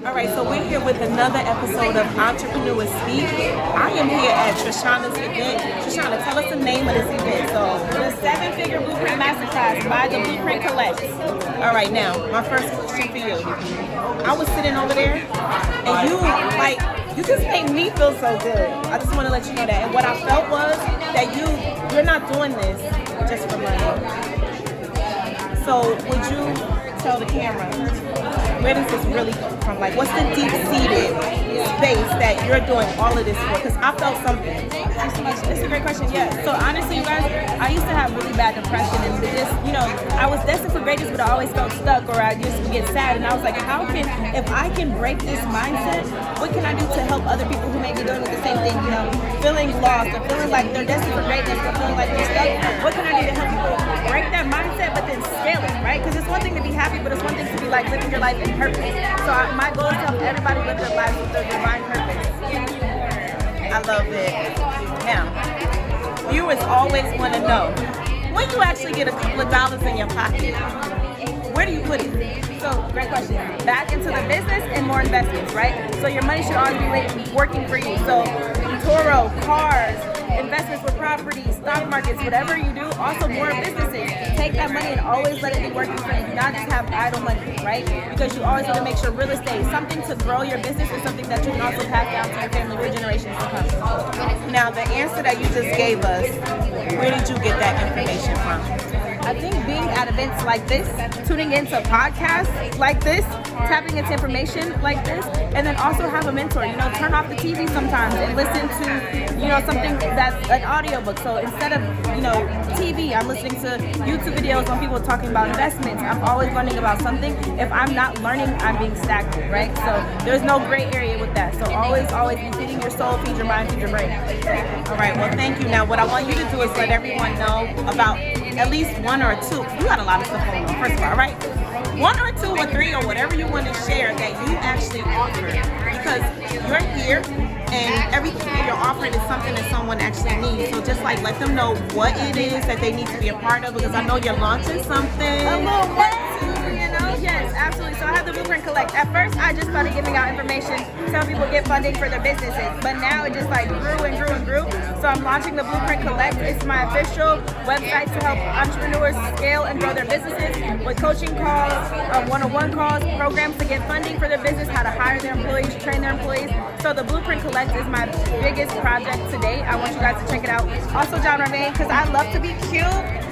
All right, so we're here with another episode of Entrepreneur Speak. I am here at Trishana's event. Trishana, tell us the name of this event. So the 7-Figure Blueprint Masterclass by the Blueprint Collective. All right, now, my first question for you. I was sitting over there, and you just make me feel so good. I just want to let you know that. And what I felt was that you're not doing this just for money. So would you tell the camera, where does this really come from? Like, what's the deep-seated space that you're doing all of this for? Because I felt something. Thank you so much. That's a great question. Yeah. So honestly, you guys, I used to have really bad depression, and just, you know, I was destined for greatness, but I always felt stuck, or I used to get sad, and I was like, if I can break this mindset, what can I do to help other people who may be doing the same thing? You know, feeling lost, or feeling like they're destined for greatness, or feeling like they're stuck. What can I do to help people break that mindset, but then scale it, right? Because it's one thing to be happy, but it's one thing to be like living your life in purpose. So my goal is to help everybody live their lives with their divine purpose. I love it. Now, viewers always want to know, when you actually get a couple of dollars in your pocket, where do you put it? So, great question. Back into the business and more investments, right? So your money should always be working for you. So, Toro, cars, investments with property, stock markets, whatever you do, also more businesses. Take that money and always let it be working for you. Do not just have idle money, right? Because you always want to make sure real estate, something to grow your business, is something that you can also pass down to your family for generations to come. Now, the answer that you just gave us, where did you get that information from? I think being at events like this, tuning into podcasts like this, tapping into information like this, and then also have a mentor. You know, turn off the TV sometimes and listen to, you know, something that's an audiobook. So instead of, you know, TV, I'm listening to YouTube videos on people talking about investments. I'm always learning about something. If I'm not learning, I'm being stagnant, right? So there's no gray area with that. So always be feeding your soul, feed your mind, feed your brain. All right, well, thank you. Now, what I want you to do is let everyone know about at least one or two. You got a lot of stuff going on, first of all, right? One or two or three or whatever you want to share that you actually offer, because you're here and everything that you're offering is something that someone actually needs. So just like let them know what it is that they need to be a part of, because I know you're launching something. Yes, absolutely. So I have the Blueprint Collect. At first, I just started giving out information, telling people get funding for their businesses. But now it just like grew and grew and grew. So I'm launching the Blueprint Collect. It's my official website to help entrepreneurs scale and grow their businesses with coaching calls, one-on-one calls, programs to get funding for their business, how to hire their employees, train their employees. So the Blueprint Collect is my biggest project to date. I want you guys to check it out. Also, John Ravine, because I love to be cute.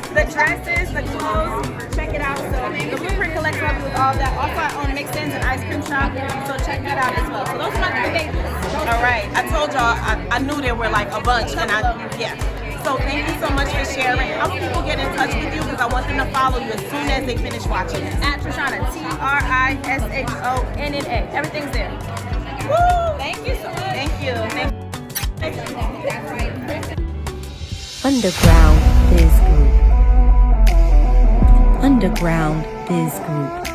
The dresses, the clothes, check it out. So the Blueprint Collective with all that. Also, I own Mix Ins and ice cream shop, so check that out as well. So those are my three things. All right, I told y'all I knew there were like a bunch, and yeah. So thank you so much for sharing. I hope people get in touch with you, because I want them to follow you as soon as they finish watching. At Trishana, TrishonA. Everything's there. Woo! Thank you so much. Thank you. Underground Biz Group.